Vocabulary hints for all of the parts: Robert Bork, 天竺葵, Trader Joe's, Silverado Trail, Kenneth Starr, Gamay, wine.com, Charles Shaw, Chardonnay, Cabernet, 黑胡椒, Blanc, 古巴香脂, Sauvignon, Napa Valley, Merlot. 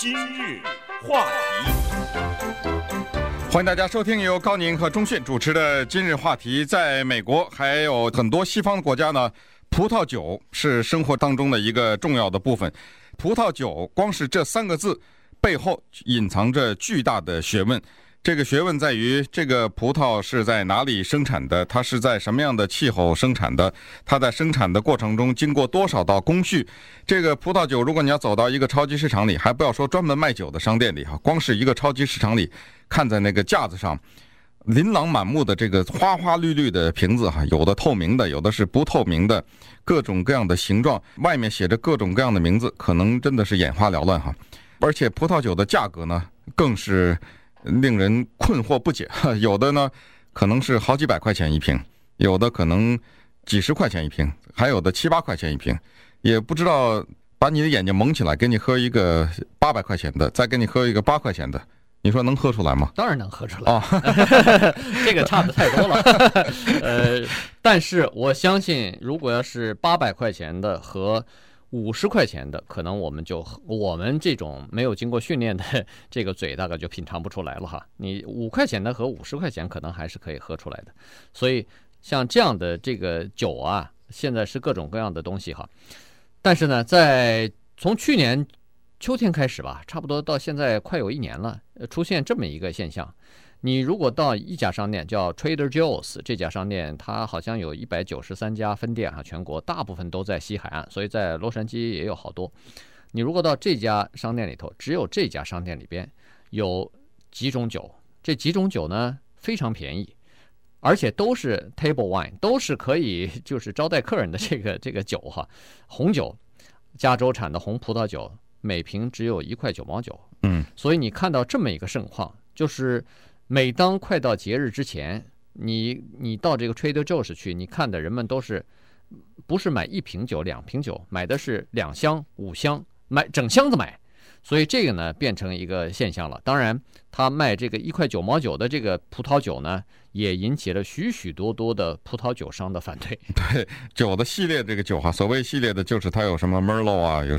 今日话题，欢迎大家收听由高宁和钟迅主持的今日话题。在美国还有很多西方国家呢，葡萄酒是生活当中的一个重要的部分。葡萄酒光是这三个字背后隐藏着巨大的学问，这个学问在于这个葡萄是在哪里生产的，它是在什么样的气候生产的，它在生产的过程中经过多少道工序。这个葡萄酒如果你要走到一个超级市场里，还不要说专门卖酒的商店里，光是一个超级市场里，看在那个架子上琳琅满目的这个花花绿绿的瓶子，有的透明的，有的是不透明的，各种各样的形状，外面写着各种各样的名字，可能真的是眼花缭乱哈。而且葡萄酒的价格呢更是令人困惑不解，有的呢可能是好几百块钱一瓶，有的可能几十块钱一瓶，还有的7-8块钱一瓶，也不知道把你的眼睛蒙起来，给你喝一个800块钱的，再给你喝一个8块钱的，你说能喝出来吗？当然能喝出来啊，这个差的太多了。但是我相信，如果要是800块钱的和50块钱的，可能我们这种没有经过训练的这个嘴大概就品尝不出来了哈。你5块钱的和50块钱可能还是可以喝出来的。所以像这样的这个酒啊，现在是各种各样的东西哈。但是呢，从去年秋天开始吧，差不多到现在快有1年了，出现这么一个现象。你如果到一家商店叫 Trader Joe's， 这家商店它好像有193家分店啊，全国大部分都在西海岸，所以在洛杉矶也有好多。你如果到这家商店里头，只有这家商店里边有几种酒，这几种酒呢非常便宜，而且都是 table wine， 都是可以就是招待客人的这个酒哈。红酒，加州产的红葡萄酒，每瓶只有1.99块。所以你看到这么一个盛况，就是每当快到节日之前，你到这个 Trader Joe's 去，你看的人们都是不是买1瓶酒2瓶酒，买的是2箱5箱，买整箱子买。所以这个呢变成一个现象了。当然他卖这个1.99块的这个葡萄酒呢，也引起了许许多多的葡萄酒商的反对。对酒的系列，这个酒哈，所谓系列的就是它有什么 Merlot 啊，有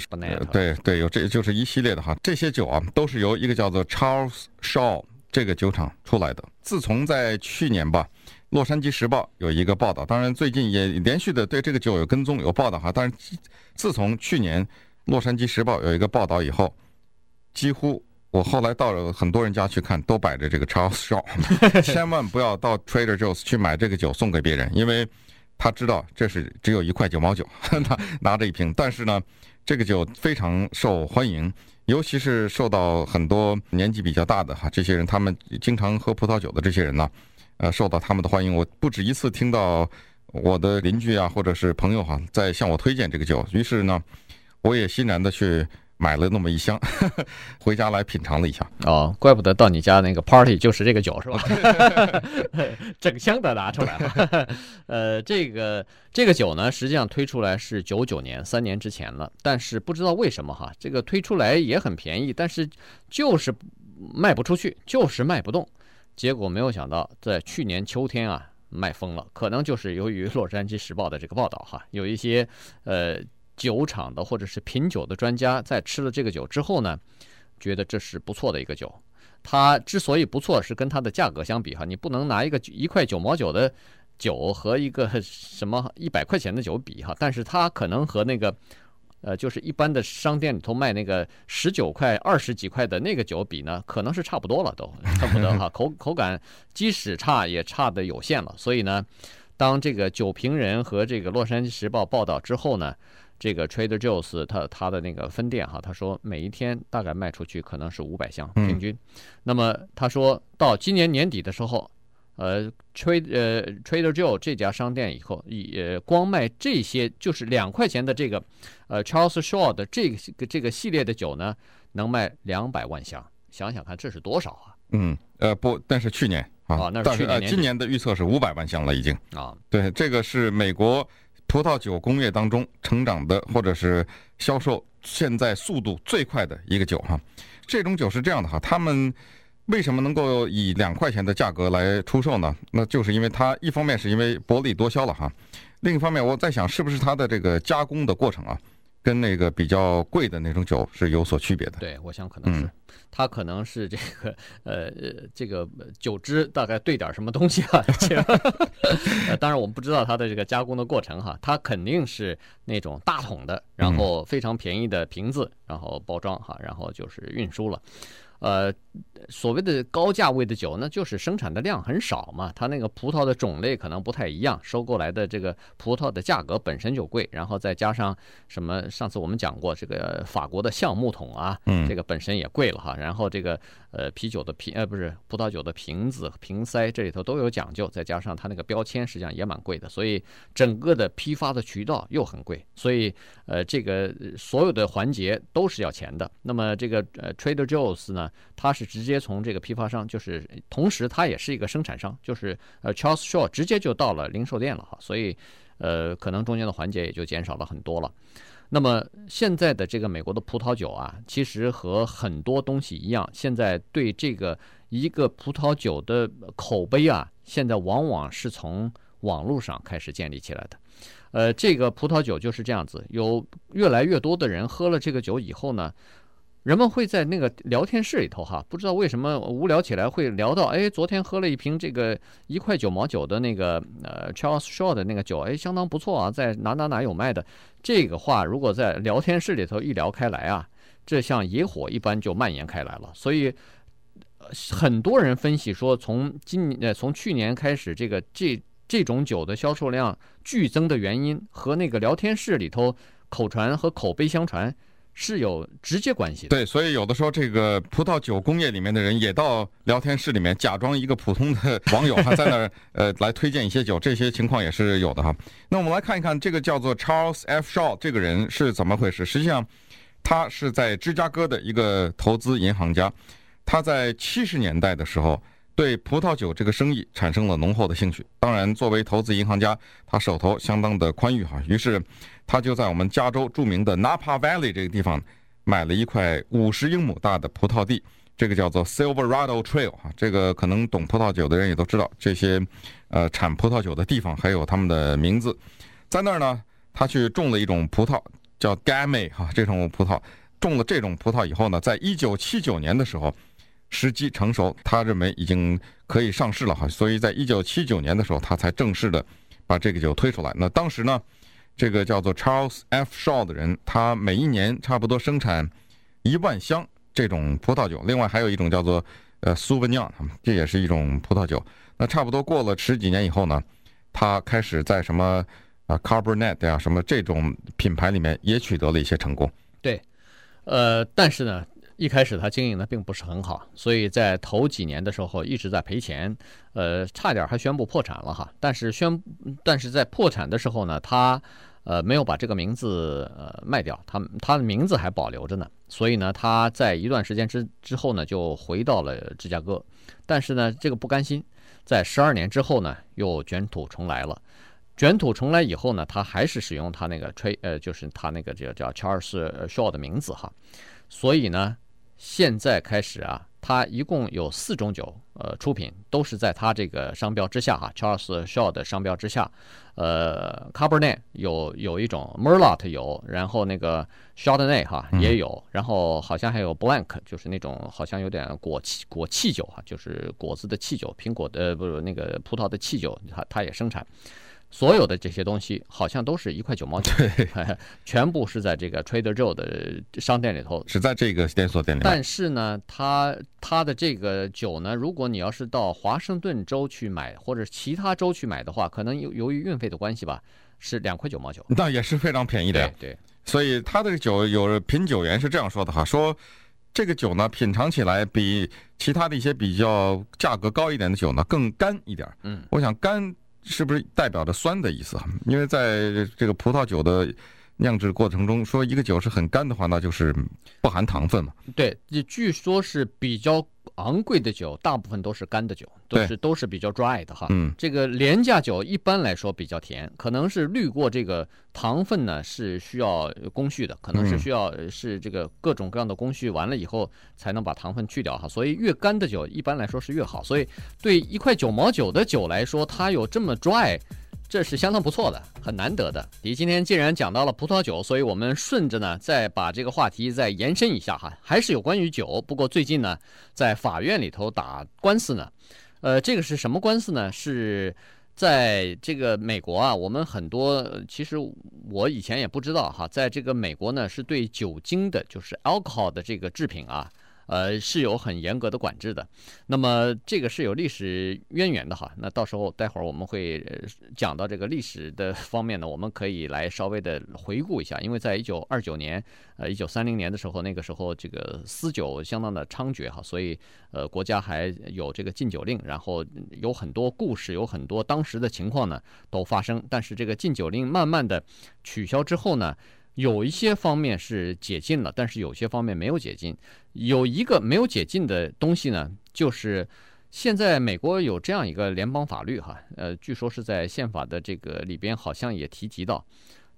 对对，有这就是一系列的哈。这些酒啊都是由一个叫做 Charles Shaw这个酒厂出来的。自从在去年吧，洛杉矶时报有一个报道，当然最近也连续的对这个酒有跟踪有报道哈。但是自从去年洛杉矶时报有一个报道以后，几乎我后来到了很多人家去看，都摆着这个 Charles Shaw。 千万不要到 Trader Joe's 去买这个酒送给别人，因为他知道这是只有1.99块，拿着一瓶。但是呢这个酒非常受欢迎，尤其是受到很多年纪比较大的哈，这些人他们经常喝葡萄酒的这些人呢，受到他们的欢迎。我不止一次听到我的邻居啊或者是朋友哈在向我推荐这个酒，于是呢我也欣然的去买了那么1箱，回家来品尝了一下。哦，怪不得到你家那个 party 就是这个酒是吧？整箱的拿出来了。这个酒呢，实际上推出来是99年，3年之前了。但是不知道为什么哈，这个推出来也很便宜，但是就是卖不出去，就是卖不动。结果没有想到，在去年秋天啊，卖疯了。可能就是由于《洛杉矶时报》的这个报道哈，有一些酒厂的或者是品酒的专家在吃了这个酒之后呢，觉得这是不错的一个酒。它之所以不错，是跟它的价格相比哈，你不能拿一个1.99块的酒和一个什么100块钱的酒比哈。但是它可能和那个就是一般的商店里头卖那个19块、20几块的那个酒比呢，可能是差不多了都，恨不得哈。口感即使差也差的有限了。所以呢，当这个酒评人和这个《洛杉矶时报》报道之后呢，这个 Trader Joe's 它的那个分店哈，他说每一天大概卖出去可能是500箱平均。那么他说到今年年底的时候，Trader Joe 这家商店以后光卖这些就是2块钱的这个Charles Shaw 的这个系列的酒呢，能卖200万箱。想想看这是多少啊？不，但是去年啊，那是去年年底，今年的预测是500万箱了已经啊。对，这个是美国葡萄酒工业当中成长的或者是销售现在速度最快的一个酒哈。这种酒是这样的哈，他们为什么能够以2块钱的价格来出售呢？那就是因为它一方面是因为薄利多销了哈，另一方面我在想是不是它的这个加工的过程啊，跟那个比较贵的那种酒是有所区别的。对，我想可能是，它可能是这个这个酒汁大概兑点什么东西啊。当然我们不知道它的这个加工的过程哈，它肯定是那种大桶的，然后非常便宜的瓶子，然后包装哈，然后就是运输了。所谓的高价位的酒呢，就是生产的量很少嘛，它那个葡萄的种类可能不太一样，收购来的这个葡萄的价格本身就贵，然后再加上什么，上次我们讲过这个法国的橡木桶啊，这个本身也贵了哈，然后这个葡萄酒的瓶子、瓶塞这里头都有讲究，再加上它那个标签实际上也蛮贵的，所以整个的批发的渠道又很贵，所以这个所有的环节都是要钱的。那么这个Trader Joe's 呢，它是直接从这个批发商，就是同时它也是一个生产商，就是Charles Shaw 直接就到了零售店了哈，所以可能中间的环节也就减少了很多了。那么现在的这个美国的葡萄酒啊，其实和很多东西一样，现在对这个一个葡萄酒的口碑啊，现在往往是从网络上开始建立起来的。这个葡萄酒就是这样子，有越来越多的人喝了这个酒以后呢，人们会在那个聊天室里头哈，不知道为什么无聊起来会聊到，哎，昨天喝了一瓶这个1.99毛的那个Charles Shaw 的那个酒，哎，相当不错啊，在哪有卖的。这个话如果在聊天室里头一聊开来啊，这像野火一般就蔓延开来了。所以很多人分析说，从去年开始，这种酒的销售量剧增的原因和那个聊天室里头口传和口碑相传是有直接关系的。对，所以有的时候这个葡萄酒工业里面的人也到聊天室里面假装一个普通的网友，还在那儿来推荐一些酒，这些情况也是有的哈。那我们来看一看这个叫做 Charles F. Shaw 这个人是怎么回事。实际上他是在芝加哥的一个投资银行家，他在70年代的时候对葡萄酒这个生意产生了浓厚的兴趣。当然作为投资银行家，他手头相当的宽裕哈，于是他就在我们加州著名的 Napa Valley 这个地方买了一块50英亩大的葡萄地，这个叫做 Silverado Trail 哈，这个可能懂葡萄酒的人也都知道这些产葡萄酒的地方还有他们的名字。在那儿呢，他去种了一种葡萄叫 Gamay 哈，这种葡萄种了这种葡萄以后呢，在1979年的时候时机成熟，他认为已经可以上市了哈，所以在1979年的时候，他才正式的把这个酒推出来。那当时呢，这个叫做 Charles F. Shaw 的人，他每一年差不多生产1万箱这种葡萄酒，另外还有一种叫做Sauvignon， 这也是一种葡萄酒。那差不多过了10几年以后呢，他开始在什么Cabernet 呀、什么这种品牌里面也取得了一些成功。对，但是呢，一开始他经营的并不是很好，所以在头几年的时候一直在赔钱，差点还宣布破产了哈。但是在破产的时候呢，他没有把这个名字卖掉，他的名字还保留着呢。所以呢，他在一段时间之后呢，就回到了芝加哥。但是呢，这个不甘心，在12年之后呢，又卷土重来了。卷土重来以后呢，他还是使用他那个就是他那个叫 Charles Shaw 的名字哈。所以呢，现在开始啊，他一共有4种酒，出品都是在他这个商标之下哈 ，Charles Shaw 的商标之下。Cabernet 有一种 ，Merlot 有，然后那个 Chardonnay 哈也有，然后好像还有 Blanc， 就是那种好像有点果气酒哈，就是果子的气酒，苹果的那个葡萄的气酒，它也生产。所有的这些东西好像都是1.9毛钱，全部是在这个 Trader Joe 的商店里头，是在这个连锁店里。但是呢，他的这个酒呢，如果你要是到华盛顿州去买或者其他州去买的话，可能由于运费的关系吧，是2.9毛9，那也是非常便宜的呀。对，所以他的酒有品酒员是这样说的哈，说这个酒呢，品尝起来比其他的一些比较价格高一点的酒呢更干一点。我想干是不是代表着酸的意思啊？因为在这个葡萄酒的酿制过程中，说一个酒是很干的话，那就是不含糖分嘛。对，据说是比较昂贵的酒，大部分都是干的酒，都是比较 dry 的哈。这个廉价酒一般来说比较甜，可能是滤过这个糖分呢，是需要工序的，可能是需要是这个各种各样的工序完了以后才能把糖分去掉哈。所以越干的酒一般来说是越好。所以对1.9毛9的酒来说，它有这么 dry。这是相当不错的，很难得的。你今天既然讲到了葡萄酒，所以我们顺着呢再把这个话题再延伸一下哈，还是有关于酒。不过最近呢，在法院里头打官司呢，这个是什么官司呢？是在这个美国啊，我们很多其实我以前也不知道哈，在这个美国呢是对酒精的，就是 alcohol 的这个制品啊。是有很严格的管制的，那么这个是有历史渊源的哈。那到时候待会儿我们会讲到这个历史的方面呢，我们可以来稍微的回顾一下，因为在1929年、1930年的时候，那个时候这个私酒相当的猖獗哈，所以国家还有这个禁酒令，然后有很多故事，有很多当时的情况呢都发生。但是这个禁酒令慢慢的取消之后呢，有一些方面是解禁了，但是有些方面没有解禁。有一个没有解禁的东西呢，就是现在美国有这样一个联邦法律哈，据说是在宪法的这个里边好像也提及到，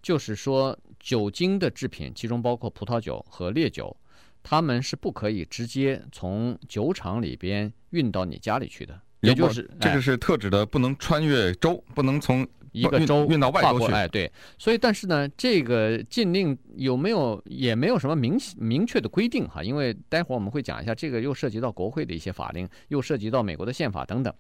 就是说酒精的制品，其中包括葡萄酒和烈酒，他们是不可以直接从酒厂里边运到你家里去的。也就是这个是特指的，不能穿越州，不能从一个州运到外州去。哎，对，所以但是呢，这个禁令有没有也没有什么明确的规定哈，因为待会儿我们会讲一下，这个又涉及到国会的一些法令，又涉及到美国的宪法等等。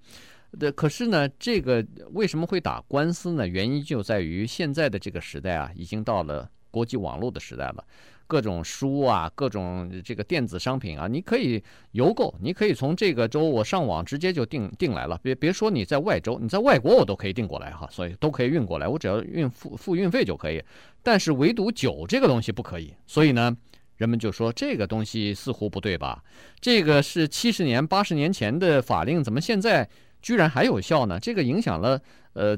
可是呢，这个为什么会打官司呢？原因就在于现在的这个时代啊，已经到了国际网络的时代了。各种书啊，各种这个电子商品啊，你可以邮购，你可以从这个州我上网直接就订来了。别说你在外州，你在外国我都可以订过来哈，所以都可以运过来，我只要付运费就可以。但是唯独酒这个东西不可以，所以呢，人们就说这个东西似乎不对吧？这个是70年、80年前的法令，怎么现在居然还有效呢？这个影响了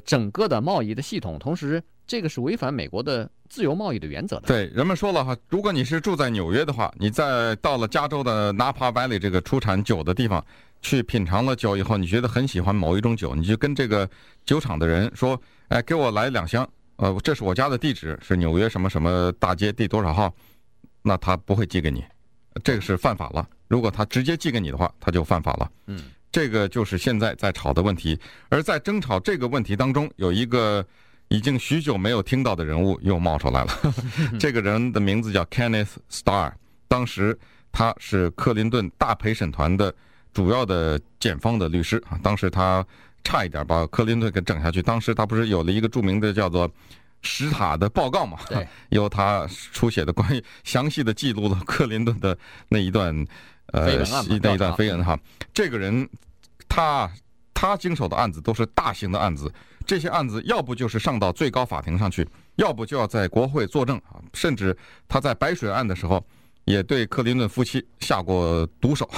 整个的贸易的系统，同时这个是违反美国的自由贸易的原则的。对，人们说了哈，如果你是住在纽约的话，你在到了加州的 Napa Valley 这个出产酒的地方去品尝了酒以后，你觉得很喜欢某一种酒，你就跟这个酒厂的人说，哎，给我来2箱，这是我家的地址，是纽约什么什么大街第多少号，那他不会寄给你，这个是犯法了。如果他直接寄给你的话，他就犯法了。嗯，这个就是现在在吵的问题。而在争吵这个问题当中，有一个已经许久没有听到的人物又冒出来了这个人的名字叫 Kenneth Starr， 当时他是克林顿大陪审团的主要的检方的律师，当时他差一点把克林顿给整下去。当时他不是有了一个著名的叫做史塔的报告嘛？对，由他出写的，关于详细的记录了克林顿的那一段那一段绯闻哈。这个人他经手的案子都是大型的案子，这些案子要不就是上到最高法庭上去，要不就要在国会作证啊。甚至他在白水案的时候，也对克林顿夫妻下过毒手。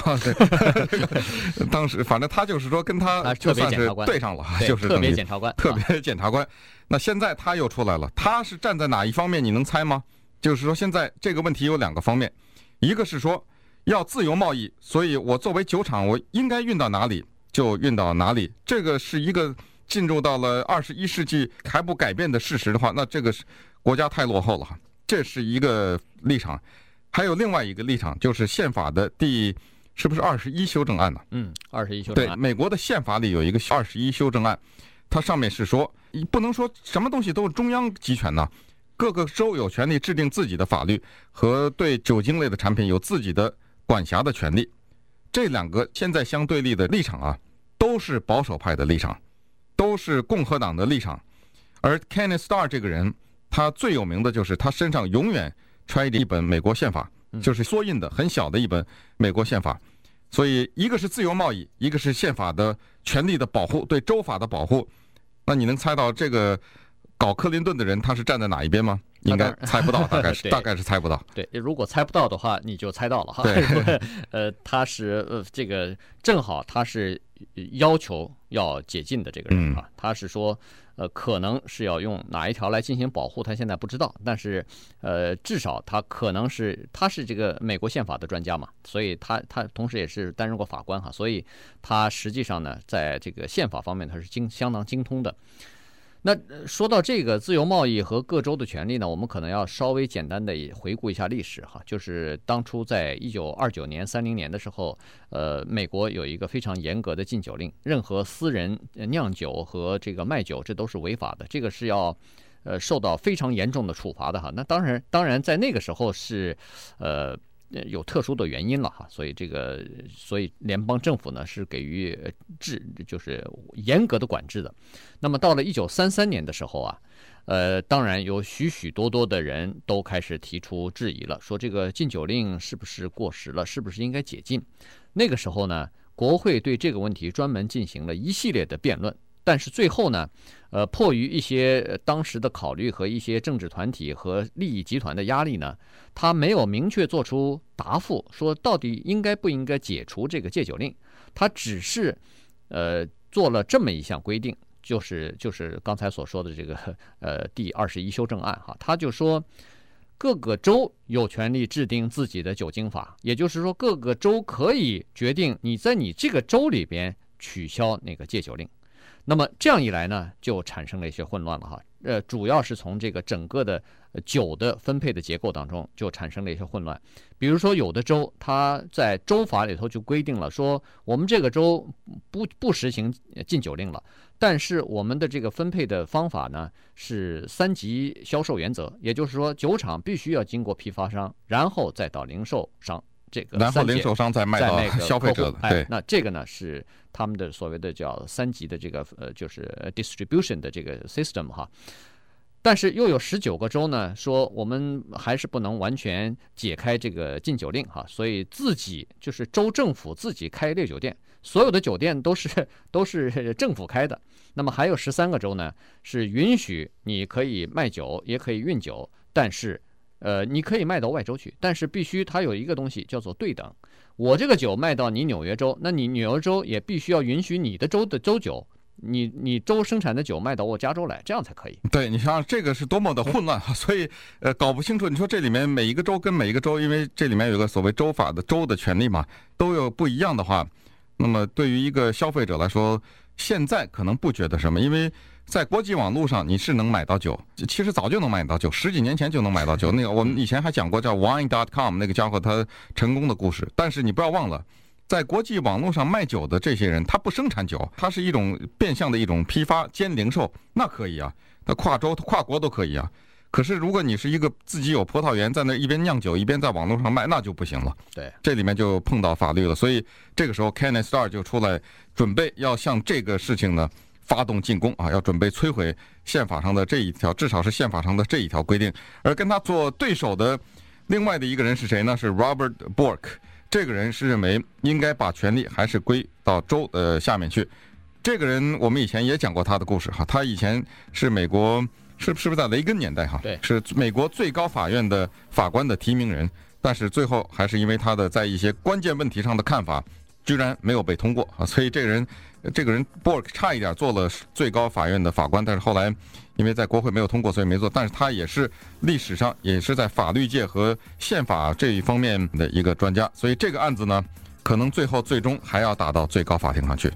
当时反正他就是说跟他就算是对上了，就是特别检察官，特别检察官。那现在他又出来了，他是站在哪一方面？你能猜吗？就是说现在这个问题有两个方面，一个是说要自由贸易，所以我作为酒厂，我应该运到哪里就运到哪里，这个是一个。进入到了21世纪还不改变的事实的话，那这个国家太落后了，这是一个立场。还有另外一个立场，就是宪法的是不是21修正案呢？21修正案。对，美国的宪法里有一个21修正案，它上面是说，你不能说什么东西都是中央集权呢，各个州有权利制定自己的法律，和对酒精类的产品有自己的管辖的权利。这两个现在相对立的立场啊，都是保守派的立场。都是共和党的立场。而 Kenneth Starr 这个人，他最有名的就是他身上永远揣着一本美国宪法，就是缩印的很小的一本美国宪法。所以一个是自由贸易，一个是宪法的权利的保护，对州法的保护。那你能猜到这个搞克林顿的人他是站在哪一边吗？应该猜不到，大概是猜不到。对，如果猜不到的话，你就猜到了哈。对，他是这个正好他是要求要解禁的这个人啊，他是说可能是要用哪一条来进行保护，他现在不知道，但是至少他可能是这个美国宪法的专家嘛，所以他同时也是担任过法官哈，所以他实际上呢在这个宪法方面他是相当精通的。那说到这个自由贸易和各州的权利呢，我们可能要稍微简单的回顾一下历史哈，就是当初在1929年、30年的时候，美国有一个非常严格的禁酒令，任何私人酿酒和这个卖酒，这都是违法的，这个是要受到非常严重的处罚的哈。那当然在那个时候是有特殊的原因了哈，所以联邦政府呢是给予就是严格的管制的。那么到了1933年的时候啊，当然有许许多多的人都开始提出质疑了，说这个禁酒令是不是过时了，是不是应该解禁？那个时候呢，国会对这个问题专门进行了一系列的辩论。但是最后呢，迫于一些当时的考虑和一些政治团体和利益集团的压力呢，他没有明确做出答复，说到底应该不应该解除这个戒酒令。他只是做了这么一项规定，就是刚才所说的这个第21修正案哈，他就说各个州有权利制定自己的酒精法，也就是说各个州可以决定你在你这个州里边取消那个戒酒令。那么这样一来呢，就产生了一些混乱了哈。主要是从这个整个的酒的分配的结构当中就产生了一些混乱。比如说，有的州它在州法里头就规定了，说我们这个州不实行禁酒令了，但是我们的这个分配的方法呢是3级销售原则，也就是说，酒厂必须要经过批发商，然后再到零售商。这个然后零售商再卖到消费者的，对，那这个呢是他们的所谓的叫3级的这个就是distribution 的这个 system 哈。但是又有19个州呢说我们还是不能完全解开这个禁酒令哈，所以自己就是州政府自己开烈酒店，所有的酒店都是政府开的。那么还有13个州呢是允许你可以卖酒也可以运酒，但是你可以卖到外州去，但是必须它有一个东西叫做对等。我这个酒卖到你纽约州，那你纽约州也必须要允许你的州的州酒，你州生产的酒卖到我加州来，这样才可以。对，你像这个是多么的混乱，所以搞不清楚。你说这里面每一个州跟每一个州，因为这里面有个所谓州法的州的权利嘛，都有不一样的话，那么对于一个消费者来说，现在可能不觉得什么，因为在国际网络上你是能买到酒，其实早就能买到酒，10几年前就能买到酒。那个我们以前还讲过叫 wine.com 那个家伙他成功的故事。但是你不要忘了，在国际网络上卖酒的这些人，他不生产酒，他是一种变相的一种批发兼零售，那可以啊，他跨州跨国都可以啊。可是如果你是一个自己有葡萄园在那一边酿酒一边在网络上卖，那就不行了。对，这里面就碰到法律了。所以这个时候 Kenneth Starr 就出来准备要向这个事情呢发动进攻啊，要准备摧毁宪法上的这一条，至少是宪法上的这一条规定。而跟他做对手的另外的一个人是谁呢？是 Robert Bork。 这个人是认为应该把权力还是归到州下面去。这个人我们以前也讲过他的故事哈，他以前是美国是不是在雷根年代哈？对，是美国最高法院的法官的提名人，但是最后还是因为他的在一些关键问题上的看法居然没有被通过啊，所以这个人 Bork 差一点做了最高法院的法官，但是后来因为在国会没有通过，所以没做。但是他也是历史上也是在法律界和宪法这一方面的一个专家，所以这个案子呢，可能最后最终还要打到最高法庭上去。